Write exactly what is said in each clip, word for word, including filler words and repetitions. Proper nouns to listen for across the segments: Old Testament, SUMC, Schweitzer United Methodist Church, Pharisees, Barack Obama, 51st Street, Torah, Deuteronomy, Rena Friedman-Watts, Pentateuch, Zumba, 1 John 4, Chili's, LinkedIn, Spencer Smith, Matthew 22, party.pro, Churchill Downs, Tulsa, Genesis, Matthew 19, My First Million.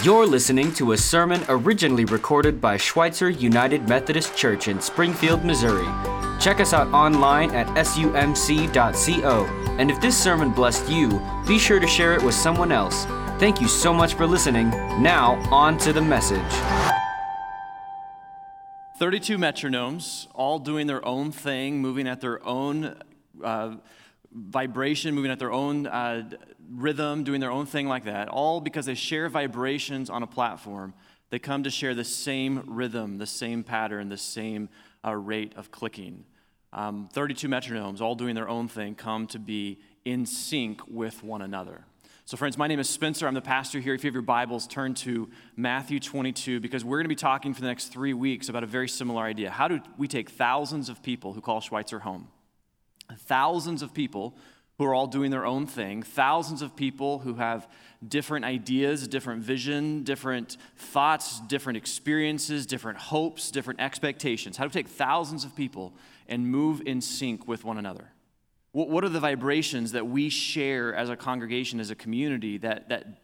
You're listening to a sermon originally recorded by Schweitzer United Methodist Church in Springfield, Missouri. Check us out online at S U M C dot co, and if this sermon blessed you, be sure to share it with someone else. Thank you so much for listening. Now, on to the message. thirty-two metronomes, all doing their own thing, moving at their own uh, vibration, moving at their own uh rhythm, doing their own thing like that, all because they share vibrations on a platform. They come to share the same rhythm, the same pattern, the same uh, rate of clicking. Um, thirty-two metronomes, all doing their own thing, come to be in sync with one another. So friends, my name is Spencer. I'm the pastor here. If you have your Bibles, turn to Matthew twenty-two, because we're going to be talking for the next three weeks about a very similar idea. How do we take thousands of people who call Schweitzer home? Thousands of people who are all doing their own thing, thousands of people who have different ideas, different vision, different thoughts, different experiences, different hopes, different expectations. How do we take thousands of people and move in sync with one another? What are the vibrations that we share as a congregation, as a community, that, that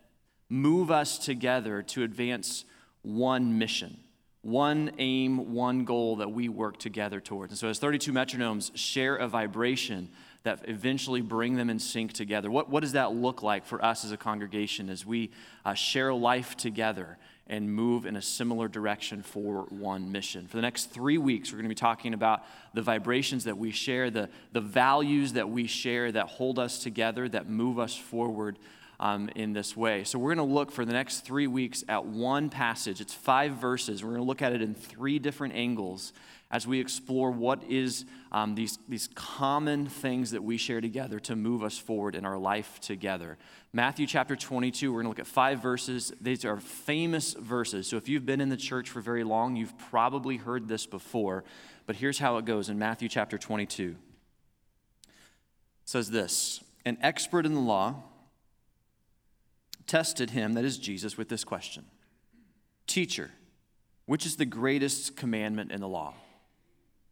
move us together to advance one mission? One aim, one goal that we work together towards. And so as thirty-two metronomes share a vibration that eventually bring them in sync together, what, what does that look like for us as a congregation as we uh, share life together and move in a similar direction for one mission? For the next three weeks, we're going to be talking about the vibrations that we share, the, the values that we share that hold us together, that move us forward Um, in this way. So we're going to look for the next three weeks at one passage. It's five verses. We're going to look at it in three different angles as we explore what is um, these, these common things that we share together to move us forward in our life together. Matthew chapter twenty-two, we're going to look at five verses. These are famous verses. So if you've been in the church for very long, you've probably heard this before. But here's how it goes in Matthew chapter twenty-two. It says this, "An expert in the law tested him," that is Jesus, "with this question. Teacher, which is the greatest commandment in the law?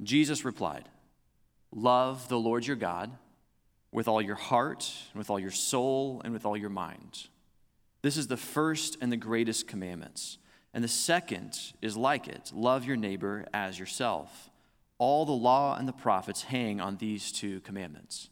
Jesus replied, love the Lord your God with all your heart, and with all your soul, and with all your mind. This is the first and the greatest commandments. And the second is like it, love your neighbor as yourself. All the law and the prophets hang on these two commandments."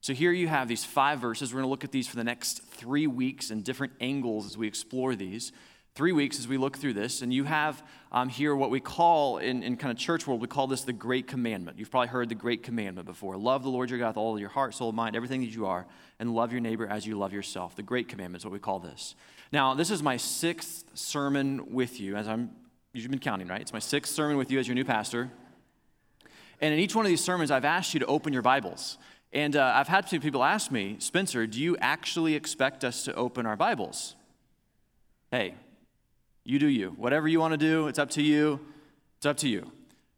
So here you have these five verses. We're going to look at these for the next three weeks in different angles as we explore these. Three weeks as we look through this. And you have um, here what we call, in, in kind of church world, we call this the Great Commandment. You've probably heard the Great Commandment before. Love the Lord your God with all your heart, soul, mind, everything that you are, and love your neighbor as you love yourself. The Great Commandment is what we call this. Now, this is my sixth sermon with you, as I'm, you've been counting, right? It's my sixth sermon with you as your new pastor. And in each one of these sermons, I've asked you to open your Bibles. And uh, I've had some people ask me, Spencer, do you actually expect us to open our Bibles? Hey, you do you. Whatever you want to do, it's up to you. It's up to you.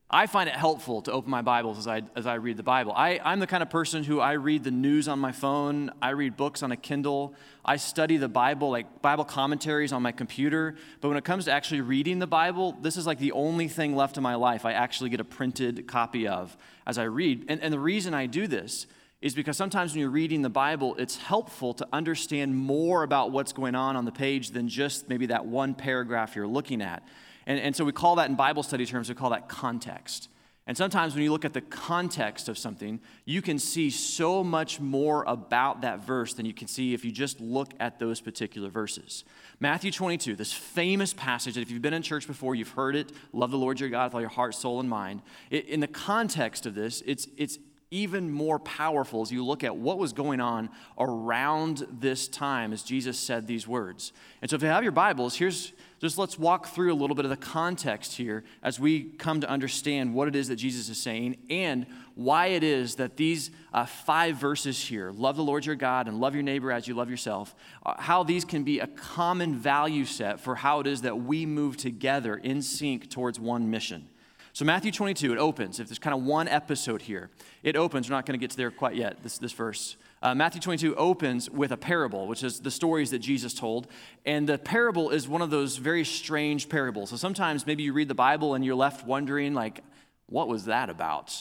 I find it helpful to open my Bibles as I as I read the Bible. I, I'm the kind of person who I read the news on my phone. I read books on a Kindle. I study the Bible, like Bible commentaries on my computer. But when it comes to actually reading the Bible, this is like the only thing left in my life I actually get a printed copy of as I read. And, and the reason I do this is because sometimes when you're reading the Bible, it's helpful to understand more about what's going on on the page than just maybe that one paragraph you're looking at. And, and so we call that in Bible study terms, we call that context. And sometimes when you look at the context of something, you can see so much more about that verse than you can see if you just look at those particular verses. Matthew twenty-two, this famous passage that if you've been in church before, you've heard it, love the Lord your God with all your heart, soul, and mind. It, in the context of this, it's it's even more powerful as you look at what was going on around this time as Jesus said these words. And so if you have your Bibles, here's just let's walk through a little bit of the context here as we come to understand what it is that Jesus is saying and why it is that these uh, five verses here, love the Lord your God and love your neighbor as you love yourself, uh, how these can be a common value set for how it is that we move together in sync towards one mission. So Matthew twenty-two, it opens. If there's kind of one episode here, it opens. We're not going to get to there quite yet, this, this verse. Uh, Matthew twenty-two opens with a parable, which is the stories that Jesus told. And the parable is one of those very strange parables. So sometimes maybe you read the Bible and you're left wondering, like, what was that about?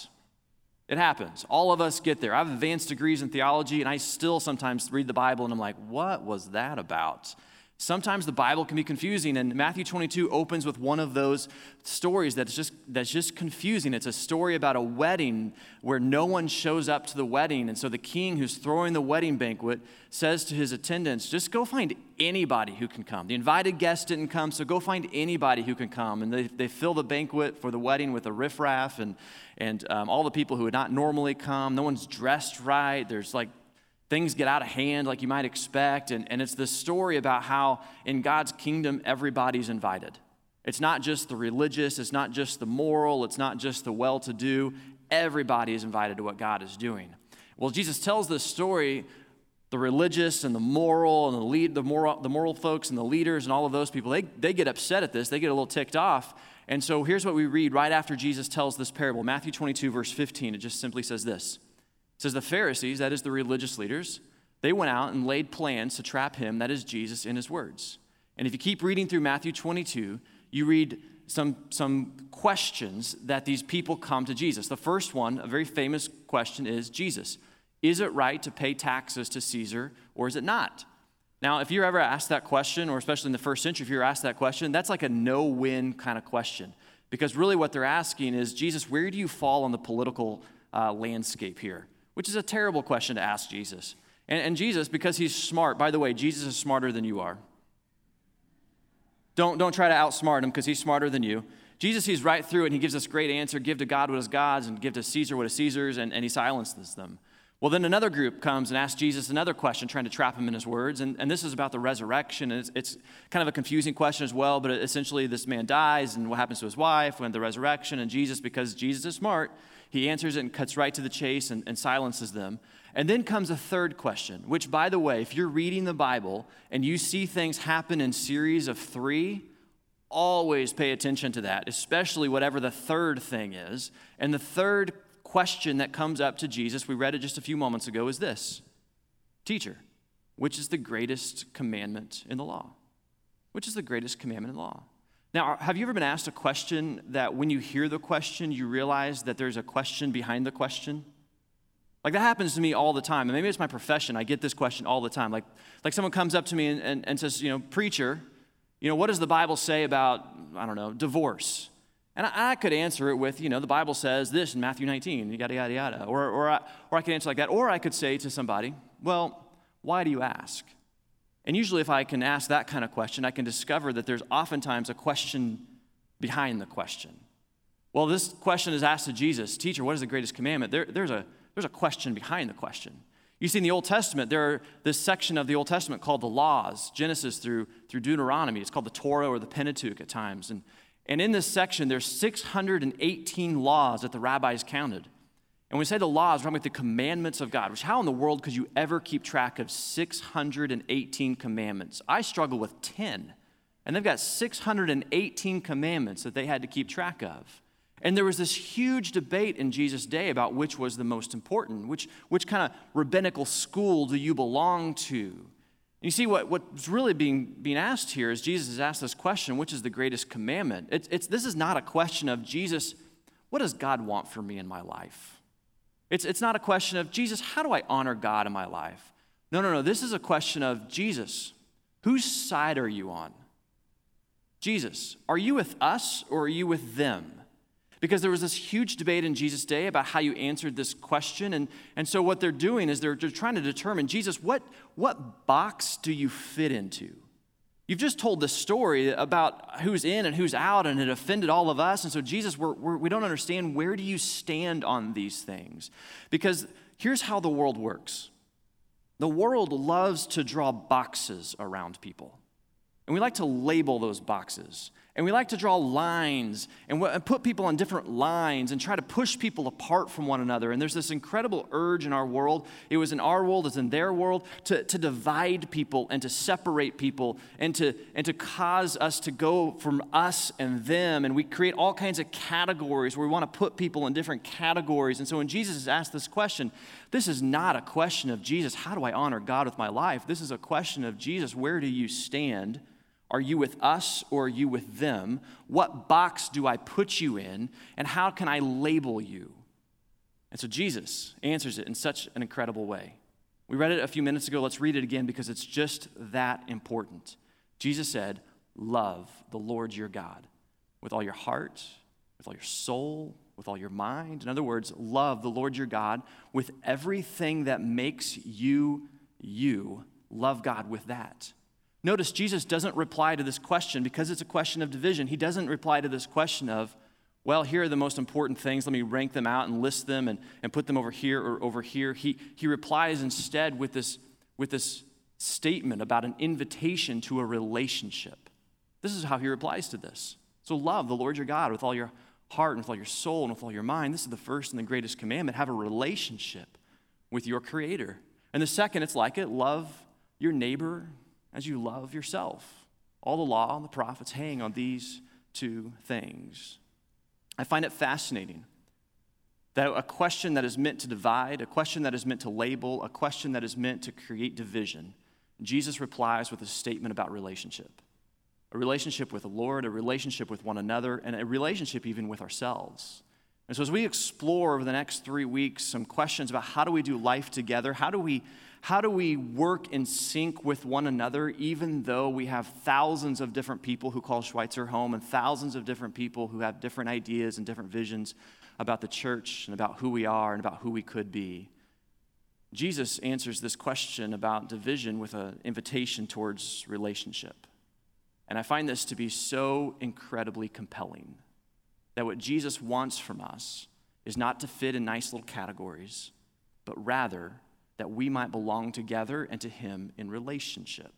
It happens. All of us get there. I have advanced degrees in theology, and I still sometimes read the Bible, and I'm like, what was that about? Sometimes the Bible can be confusing, and Matthew twenty-two opens with one of those stories that's just that's just confusing. It's a story about a wedding where no one shows up to the wedding, and so the king who's throwing the wedding banquet says to his attendants, just go find anybody who can come. The invited guests didn't come, so go find anybody who can come. And they, they fill the banquet for the wedding with a riffraff and, and um, all the people who would not normally come. No one's dressed right. There's like things get out of hand like you might expect, and, and it's this story about how in God's kingdom, everybody's invited. It's not just the religious, it's not just the moral, it's not just the well-to-do. Everybody is invited to what God is doing. Well, Jesus tells this story, the religious and the moral and the lead, the moral, the moral folks and the leaders and all of those people, they, they get upset at this, they get a little ticked off. And so here's what we read right after Jesus tells this parable, Matthew twenty-two, verse fifteen, it just simply says this. It says the Pharisees, that is the religious leaders, they went out and laid plans to trap him, that is Jesus, in his words. And if you keep reading through Matthew twenty-two, you read some, some questions that these people come to Jesus. The first one, a very famous question is, Jesus, is it right to pay taxes to Caesar or is it not? Now, if you're ever asked that question, or especially in the first century, if you're asked that question, that's like a no-win kind of question. Because really what they're asking is, Jesus, where do you fall on the political uh, landscape here? Which is a terrible question to ask Jesus. And, and Jesus, because he's smart, by the way, Jesus is smarter than you are. Don't, don't try to outsmart him because he's smarter than you. Jesus sees right through it and he gives this great answer, give to God what is God's and give to Caesar what is Caesar's, and, and he silences them. Well, then another group comes and asks Jesus another question, trying to trap him in his words, and, and this is about the resurrection. And it's, it's kind of a confusing question as well, but essentially this man dies and what happens to his wife when the resurrection, and Jesus, because Jesus is smart, he answers it and cuts right to the chase and, and silences them. And then comes a third question, which, by the way, if you're reading the Bible and you see things happen in series of three, always pay attention to that, especially whatever the third thing is. And the third question that comes up to Jesus, we read it just a few moments ago, is this. Teacher, which is the greatest commandment in the law? Which is the greatest commandment in the law? Now, have you ever been asked a question that when you hear the question, you realize that there's a question behind the question? Like that happens to me all the time. And maybe it's my profession. I get this question all the time. Like, like someone comes up to me and, and, and says, you know, preacher, you know, what does the Bible say about, I don't know, divorce? And I, I could answer it with, you know, the Bible says this in Matthew nineteen, yada, yada, yada. Or, or, I, or I could answer like that. Or I could say to somebody, well, why do you ask? And usually if I can ask that kind of question, I can discover that there's oftentimes a question behind the question. Well, this question is asked to Jesus, teacher, what is the greatest commandment? There, there's a, there's a question behind the question. You see, in the Old Testament, there are this section of the Old Testament called the laws, Genesis through, through Deuteronomy. It's called the Torah or the Pentateuch at times. And, and in this section, there's six hundred eighteen laws that the rabbis counted. And when we say the laws, we're talking about the commandments of God, which how in the world could you ever keep track of six hundred eighteen commandments? I struggle with ten, and they've got six hundred eighteen commandments that they had to keep track of. And there was this huge debate in Jesus' day about which was the most important, which, which kind of rabbinical school do you belong to? And you see, what, what's really being, being asked here is Jesus has asked this question, which is the greatest commandment? It's, it's, this is not a question of, Jesus, what does God want for me in my life? It's, it's not a question of, Jesus, how do I honor God in my life? No, no, no. This is a question of, Jesus, whose side are you on? Jesus, are you with us or are you with them? Because there was this huge debate in Jesus' day about how you answered this question. And, and so what they're doing is they're, they're trying to determine, Jesus, what, what box do you fit into? You've just told this story about who's in and who's out, and it offended all of us. And so, Jesus, we're, we're, we don't understand, where do you stand on these things? Because here's how the world works. The world loves to draw boxes around people. And we like to label those boxes. And we like to draw lines and, w- and put people on different lines and try to push people apart from one another. And there's this incredible urge in our world. It was in our world, it's in their world, to, to divide people and to separate people and to, and to cause us to go from us and them. And we create all kinds of categories where we want to put people in different categories. And so when Jesus is asked this question, this is not a question of, Jesus, how do I honor God with my life? This is a question of, Jesus, where do you stand? Are you with us or are you with them? What box do I put you in? And how can I label you? And so Jesus answers it in such an incredible way. We read it a few minutes ago. Let's read it again because it's just that important. Jesus said, love the Lord your God with all your heart, with all your soul, with all your mind. In other words, love the Lord your God with everything that makes you, you. Love God with that. Notice Jesus doesn't reply to this question because it's a question of division. He doesn't reply to this question of, well, here are the most important things. Let me rank them out and list them and, and put them over here or over here. He, he replies instead with this, with this statement about an invitation to a relationship. This is how he replies to this. So love the Lord your God with all your heart and with all your soul and with all your mind. This is the first and the greatest commandment. Have a relationship with your Creator. And the second, it's like it. Love your neighbor as you love yourself. All the law and the prophets hang on these two things. I find it fascinating that a question that is meant to divide, a question that is meant to label, a question that is meant to create division, Jesus replies with a statement about relationship. A relationship with the Lord, a relationship with one another, and a relationship even with ourselves. And so as we explore over the next three weeks some questions about how do we do life together, how do we how do we work in sync with one another, even though we have thousands of different people who call Schweitzer home and thousands of different people who have different ideas and different visions about the church and about who we are and about who we could be. Jesus answers this question about division with an invitation towards relationship. And I find this to be so incredibly compelling, that what Jesus wants from us is not to fit in nice little categories, but rather that we might belong together and to him in relationship.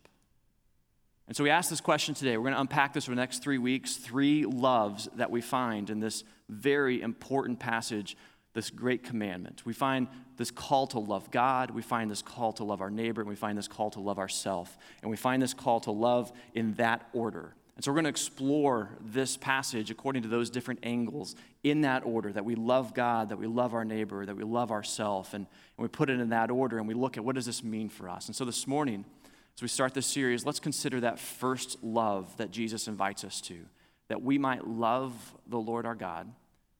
And so we ask this question today. We're going to unpack this over the next three weeks, three loves that we find in this very important passage, this great commandment. We find this call to love God, we find this call to love our neighbor, and we find this call to love ourselves. And we find this call to love in that order. And so we're going to explore this passage according to those different angles in that order, that we love God, that we love our neighbor, that we love ourselves, and, and we put it in that order and we look at what does this mean for us. And so this morning, as we start this series, let's consider that first love that Jesus invites us to, that we might love the Lord our God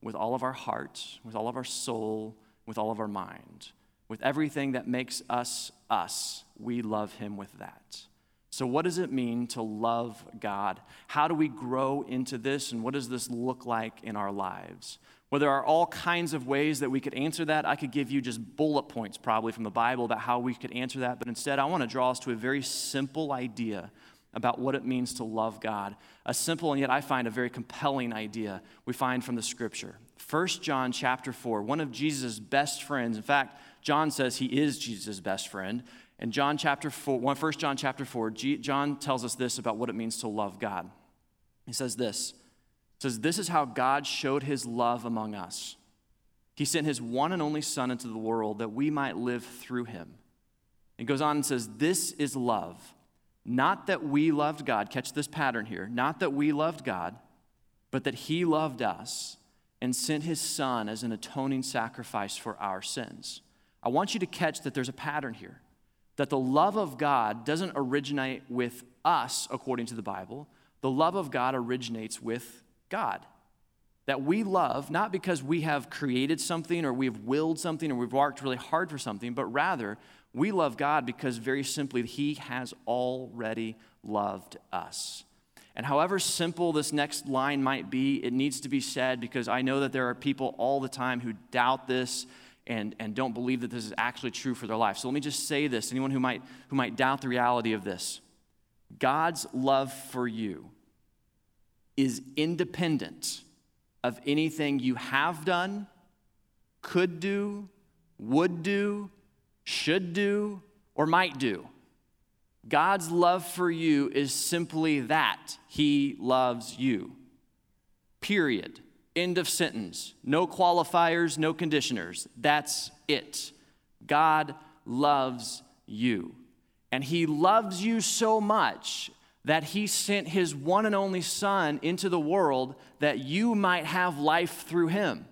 with all of our heart, with all of our soul, with all of our mind, with everything that makes us us. We love him with that. So what does it mean to love God? How do we grow into this, and what does this look like in our lives? Well, there are all kinds of ways that we could answer that. I could give you just bullet points probably from the Bible about how we could answer that, but instead I want to draw us to a very simple idea about what it means to love God. A simple and yet I find a very compelling idea we find from the Scripture. First John chapter four, one of Jesus' best friends. In fact, John says he is Jesus' best friend. In John chapter four, First John chapter four, John tells us this about what it means to love God. He says this. He says, this is how God showed his love among us. He sent his one and only Son into the world that we might live through him. It goes on and says, this is love. Not that we loved God. Catch this pattern here. Not that we loved God, but that he loved us and sent his Son as an atoning sacrifice for our sins. I want you to catch that there's a pattern here. That the love of God doesn't originate with us, according to the Bible. The love of God originates with God. That we love, not because we have created something or we've willed something or we've worked really hard for something, but rather we love God because very simply he has already loved us. And however simple this next line might be, it needs to be said because I know that there are people all the time who doubt this and and don't believe that this is actually true for their life. So let me just say this, anyone who might who might doubt the reality of this. God's love for you is independent of anything you have done, could do, would do, should do, or might do. God's love for you is simply that. He loves you. Period. End of sentence. No qualifiers, no conditioners. That's it. God loves you. And he loves you so much that he sent his one and only Son into the world that you might have life through him,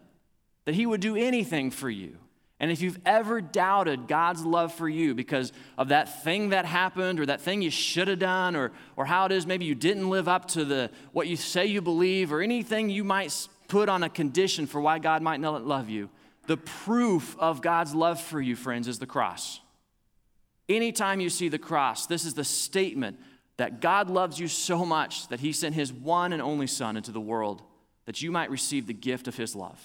that he would do anything for you. And if you've ever doubted God's love for you because of that thing that happened or that thing you should have done or or how it is maybe you didn't live up to the what you say you believe or anything you might put on a condition for why God might not love you, the proof of God's love for you, friends, is the cross. Anytime you see the cross, this is the statement that God loves you so much that he sent his one and only son into the world that you might receive the gift of his love.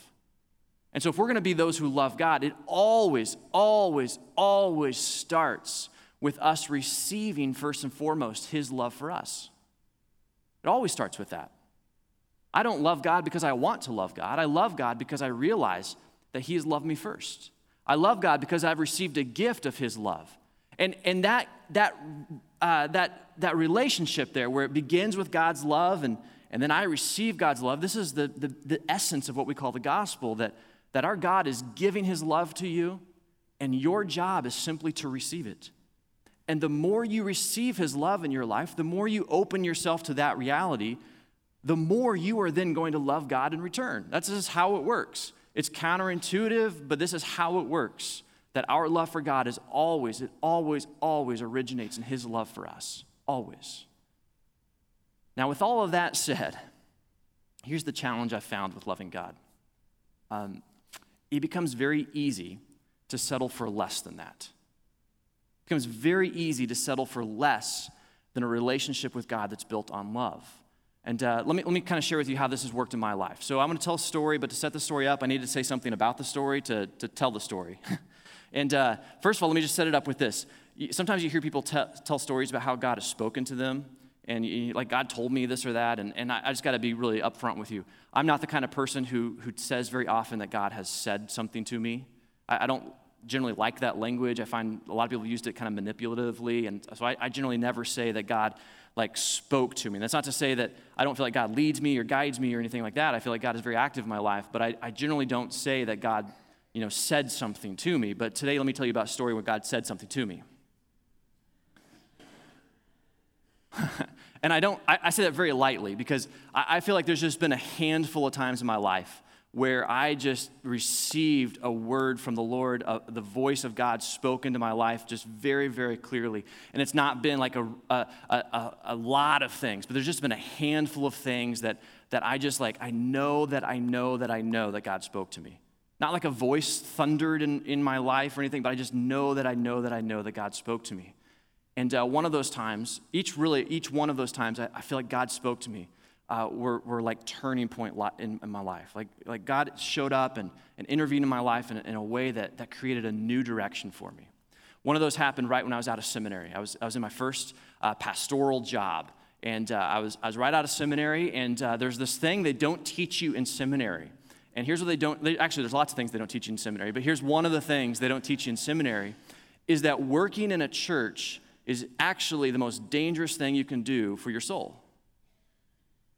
And so if we're going to be those who love God, it always, always, always starts with us receiving, first and foremost, his love for us. It always starts with that. I don't love God because I want to love God. I love God because I realize that he has loved me first. I love God because I've received a gift of his love. And, and that, that, uh, that, that relationship there where it begins with God's love and, and then I receive God's love, this is the, the, the essence of what we call the gospel, that, that our God is giving his love to you and your job is simply to receive it. And the more you receive his love in your life, the more you open yourself to that reality, the more you are then going to love God in return. That's just how it works. It's counterintuitive, but this is how it works, that our love for God is always, it always, always originates in his love for us, always. Now, with all of that said, here's the challenge I found with loving God. Um, it becomes very easy to settle for less than that. It becomes very easy to settle for less than a relationship with God that's built on love. And uh, let me let me kind of share with you how this has worked in my life. So I'm going to tell a story, but to set the story up, I need to say something about the story to, to tell the story. and uh, first of all, let me just set it up with this. Sometimes you hear people te- tell stories about how God has spoken to them, and you, like God told me this or that, and, and I, I just got to be really upfront with you. I'm not the kind of person who who says very often that God has said something to me. I, I don't generally like that language. I find a lot of people used it kind of manipulatively, and so I, I generally never say that God like spoke to me. And that's not to say that I don't feel like God leads me or guides me or anything like that. I feel like God is very active in my life, but I, I generally don't say that God, you know, said something to me. But today, let me tell you about a story where God said something to me. and I don't, I, I say that very lightly because I, I feel like there's just been a handful of times in my life where I just received a word from the Lord, uh, the voice of God spoken to my life just very, very clearly. And it's not been like a, a, a, a lot of things, but there's just been a handful of things that, that I just like, I know that I know that I know that God spoke to me. Not like a voice thundered in, in my life or anything, but I just know that I know that I know that God spoke to me. And uh, one of those times, each really, each one of those times, I, I feel like God spoke to me. Uh, were, were like turning point in, in my life. Like like God showed up and, and intervened in my life in, in a way that, that created a new direction for me. One of those happened right when I was out of seminary. I was I was in my first uh, pastoral job, and uh, I was I was right out of seminary. And uh, there's this thing they don't teach you in seminary. And here's what they don't. They, actually, there's lots of things they don't teach you in seminary. But here's one of the things they don't teach you in seminary, is that working in a church is actually the most dangerous thing you can do for your soul.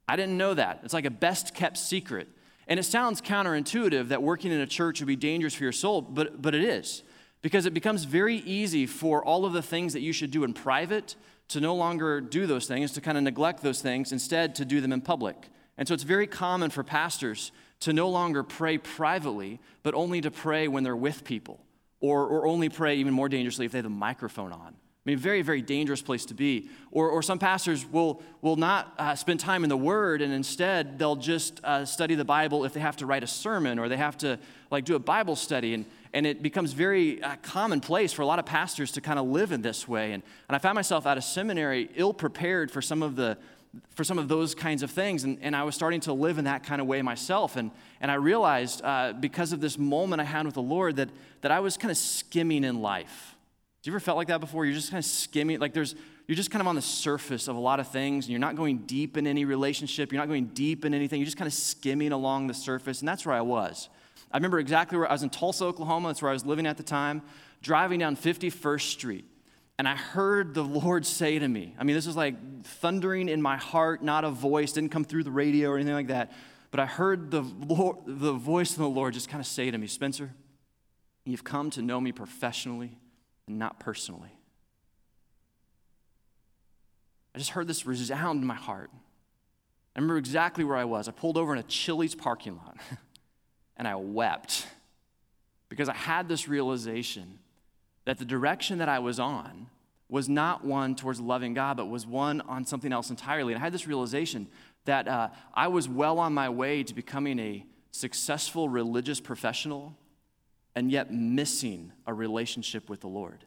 I didn't know that. It's like a best-kept secret. And it sounds counterintuitive that working in a church would be dangerous for your soul, but, but it is, because it becomes very easy for all of the things that you should do in private to no longer do those things, to kind of neglect those things, instead to do them in public. And so it's very common for pastors to no longer pray privately, but only to pray when they're with people, or, or only pray even more dangerously if they have a microphone on. I mean, very, very dangerous place to be. Or or some pastors will will not uh, spend time in the Word, and instead they'll just uh, study the Bible if they have to write a sermon or they have to like do a Bible study. And, and it becomes very uh, commonplace for a lot of pastors to kind of live in this way. And and I found myself out of seminary ill-prepared for some of the for some of those kinds of things. And, and I was starting to live in that kind of way myself. And and I realized uh, because of this moment I had with the Lord that that I was kind of skimming in life. You ever felt like that before? You're just kind of skimming, like there's, you're just kind of on the surface of a lot of things, and you're not going deep in any relationship, you're not going deep in anything, you're just kind of skimming along the surface, and that's where I was. I remember exactly where I was in Tulsa, Oklahoma, that's where I was living at the time, driving down fifty-first street, and I heard the Lord say to me, I mean, this was like thundering in my heart, not a voice, didn't come through the radio or anything like that, but I heard the Lord, the voice of the Lord just kind of say to me, Spencer, you've come to know me professionally, not personally. I just heard this resound in my heart. I remember exactly where I was. I pulled over in a Chili's parking lot, and I wept because I had this realization that the direction that I was on was not one towards loving God, but was one on something else entirely. And I had this realization that uh, I was well on my way to becoming a successful religious professional, and yet missing a relationship with the Lord.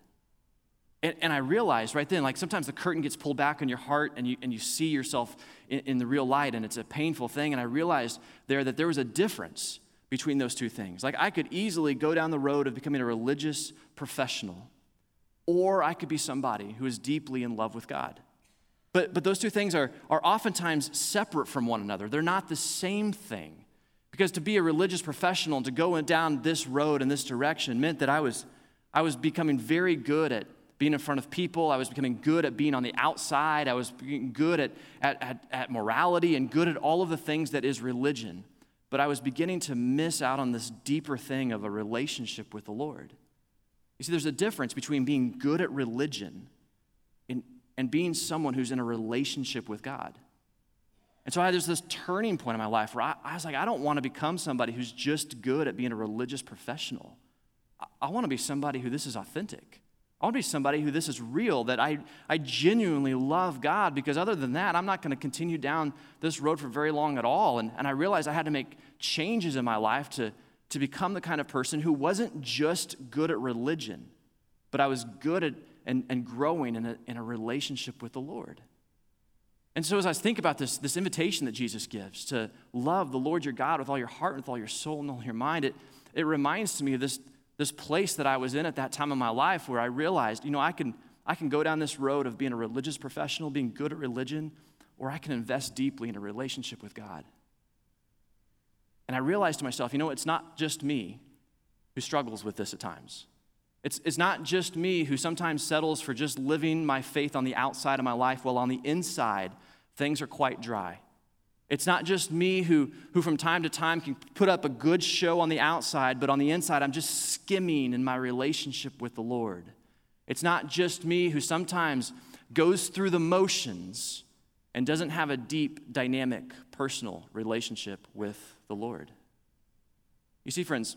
And, and I realized right then, like sometimes the curtain gets pulled back on your heart and you and you see yourself in, in the real light, and it's a painful thing. And I realized there that there was a difference between those two things. Like I could easily go down the road of becoming a religious professional, or I could be somebody who is deeply in love with God. But but those two things are, are oftentimes separate from one another. They're not the same thing. Because to be a religious professional, to go down this road in this direction meant that I was I was becoming very good at being in front of people. I was becoming good at being on the outside. I was being good at, at, at, at morality and good at all of the things that is religion. But I was beginning to miss out on this deeper thing of a relationship with the Lord. You see, there's a difference between being good at religion and, and being someone who's in a relationship with God. And so I had this, this turning point in my life where I, I was like, I don't want to become somebody who's just good at being a religious professional. I, I want to be somebody who this is authentic. I want to be somebody who this is real, that I, I genuinely love God, because other than that, I'm not going to continue down this road for very long at all. And, and I realized I had to make changes in my life to, to become the kind of person who wasn't just good at religion, but I was good at and, and growing in a, in a relationship with the Lord. And so as I think about this, this invitation that Jesus gives to love the Lord your God with all your heart, with all your soul, and all your mind, it, it reminds me of this This place that I was in at that time of my life where I realized, you know, I can I can go down this road of being a religious professional, being good at religion, or I can invest deeply in a relationship with God. And I realized to myself, you know, it's not just me who struggles with this at times. It's, it's not just me who sometimes settles for just living my faith on the outside of my life, while on the inside, things are quite dry. It's not just me who, who from time to time can put up a good show on the outside, but on the inside, I'm just skimming in my relationship with the Lord. It's not just me who sometimes goes through the motions and doesn't have a deep, dynamic, personal relationship with the Lord. You see, friends,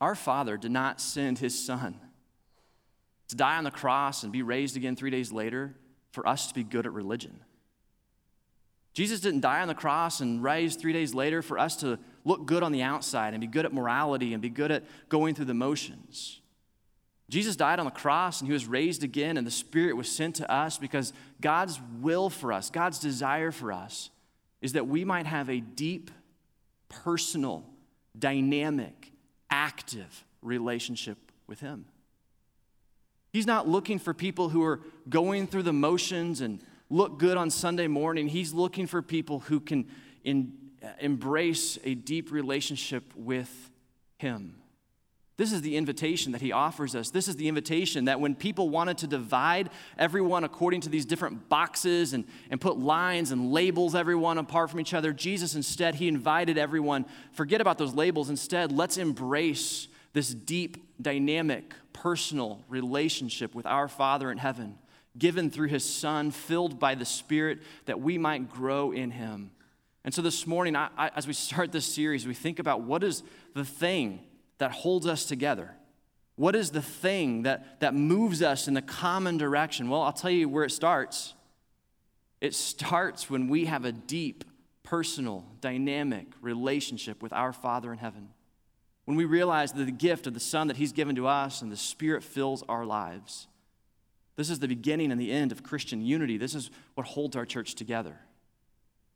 our Father did not send his Son to die on the cross and be raised again three days later for us to be good at religion. Jesus didn't die on the cross and rise three days later for us to look good on the outside and be good at morality and be good at going through the motions. Jesus died on the cross and he was raised again, and the Spirit was sent to us because God's will for us, God's desire for us, is that we might have a deep, personal, dynamic, active relationship with him. He's not looking for people who are going through the motions and look good on Sunday morning. He's looking for people who can in, embrace a deep relationship with him. This is the invitation that he offers us. This is the invitation that when people wanted to divide everyone according to these different boxes and, and put lines and labels everyone apart from each other, Jesus instead, he invited everyone, forget about those labels. Instead, let's embrace this deep, dynamic, personal relationship with our Father in heaven, given through his Son, filled by the Spirit, that we might grow in him. And so this morning, I, I, as we start this series, we think about what is the thing that holds us together? What is the thing that, that moves us in the common direction? Well, I'll tell you where it starts. It starts when we have a deep, personal, dynamic relationship with our Father in heaven. When we realize that the gift of the Son that he's given to us and the Spirit fills our lives. This is the beginning and the end of Christian unity. This is what holds our church together.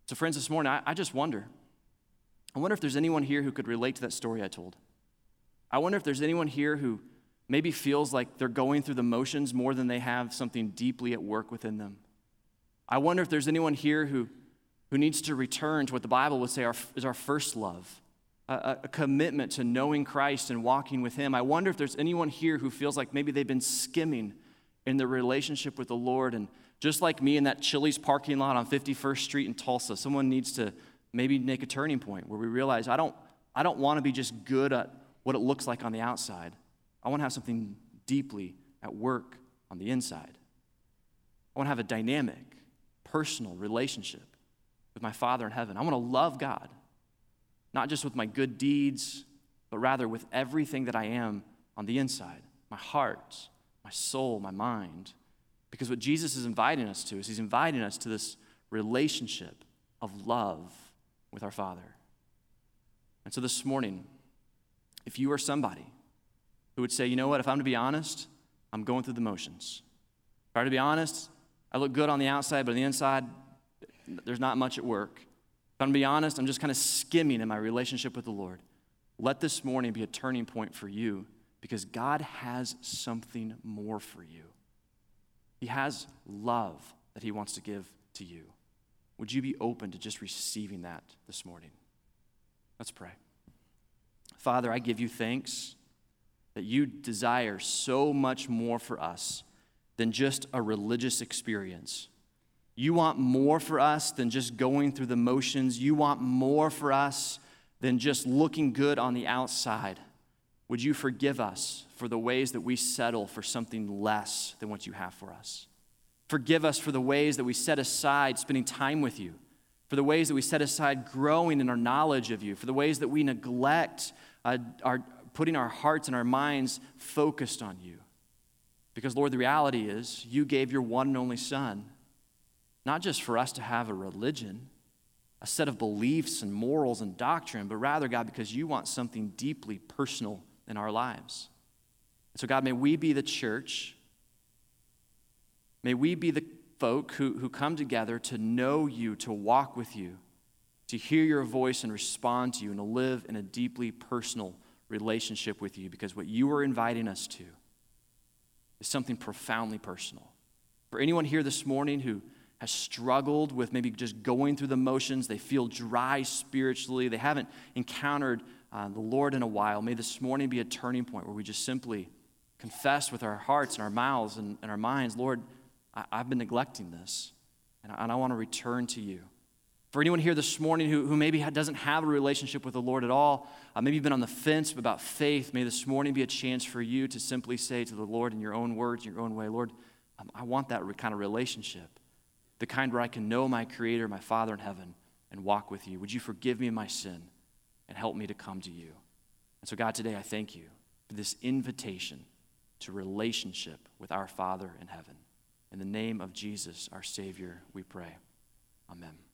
So friends, this morning, I, I just wonder. I wonder if there's anyone here who could relate to that story I told. I wonder if there's anyone here who maybe feels like they're going through the motions more than they have something deeply at work within them. I wonder if there's anyone here who, who needs to return to what the Bible would say our, is our first love, a, a commitment to knowing Christ and walking with him. I wonder if there's anyone here who feels like maybe they've been skimming in their relationship with the Lord, and just like me in that Chili's parking lot on fifty-first street in Tulsa, someone needs to maybe make a turning point where we realize I don't I don't want to be just good at what it looks like on the outside. I want to have something deeply at work on the inside. I want to have a dynamic, personal relationship with my Father in heaven. I want to love God, not just with my good deeds, but rather with everything that I am on the inside, my heart, my soul, my mind. Because what Jesus is inviting us to is he's inviting us to this relationship of love with our Father. And so this morning, if you are somebody who would say, you know what, if I'm to be honest, I'm going through the motions. Try to be honest. I look good on the outside, but on the inside, there's not much at work. If I'm going to be honest, I'm just kind of skimming in my relationship with the Lord. Let this morning be a turning point for you, because God has something more for you. He has love that he wants to give to you. Would you be open to just receiving that this morning? Let's pray. Father, I give you thanks that you desire so much more for us than just a religious experience. You want more for us than just going through the motions. You want more for us than just looking good on the outside. Would you forgive us for the ways that we settle for something less than what you have for us? Forgive us for the ways that we set aside spending time with you, for the ways that we set aside growing in our knowledge of you, for the ways that we neglect uh, our, putting our hearts and our minds focused on you. Because, Lord, the reality is you gave your one and only Son, not just for us to have a religion, a set of beliefs and morals and doctrine, but rather, God, because you want something deeply personal in our lives. And so, God, may we be the church. May we be the folk who, who come together to know you, to walk with you, to hear your voice and respond to you, and to live in a deeply personal relationship with you, because what you are inviting us to is something profoundly personal. For anyone here this morning who has struggled with maybe just going through the motions, they feel dry spiritually, they haven't encountered Uh, the Lord in a while, may this morning be a turning point where we just simply confess with our hearts and our mouths and, and our minds, Lord, I, I've been neglecting this, and I, and I want to return to you. For anyone here this morning who, who maybe doesn't have a relationship with the Lord at all, uh, maybe you've been on the fence about faith, may this morning be a chance for you to simply say to the Lord in your own words, in your own way, Lord, um, I want that kind of relationship, the kind where I can know my Creator, my Father in heaven, and walk with you. Would you forgive me my sin? And help me to come to you. And so, God, today I thank you for this invitation to relationship with our Father in heaven. In the name of Jesus, our Savior, we pray. Amen.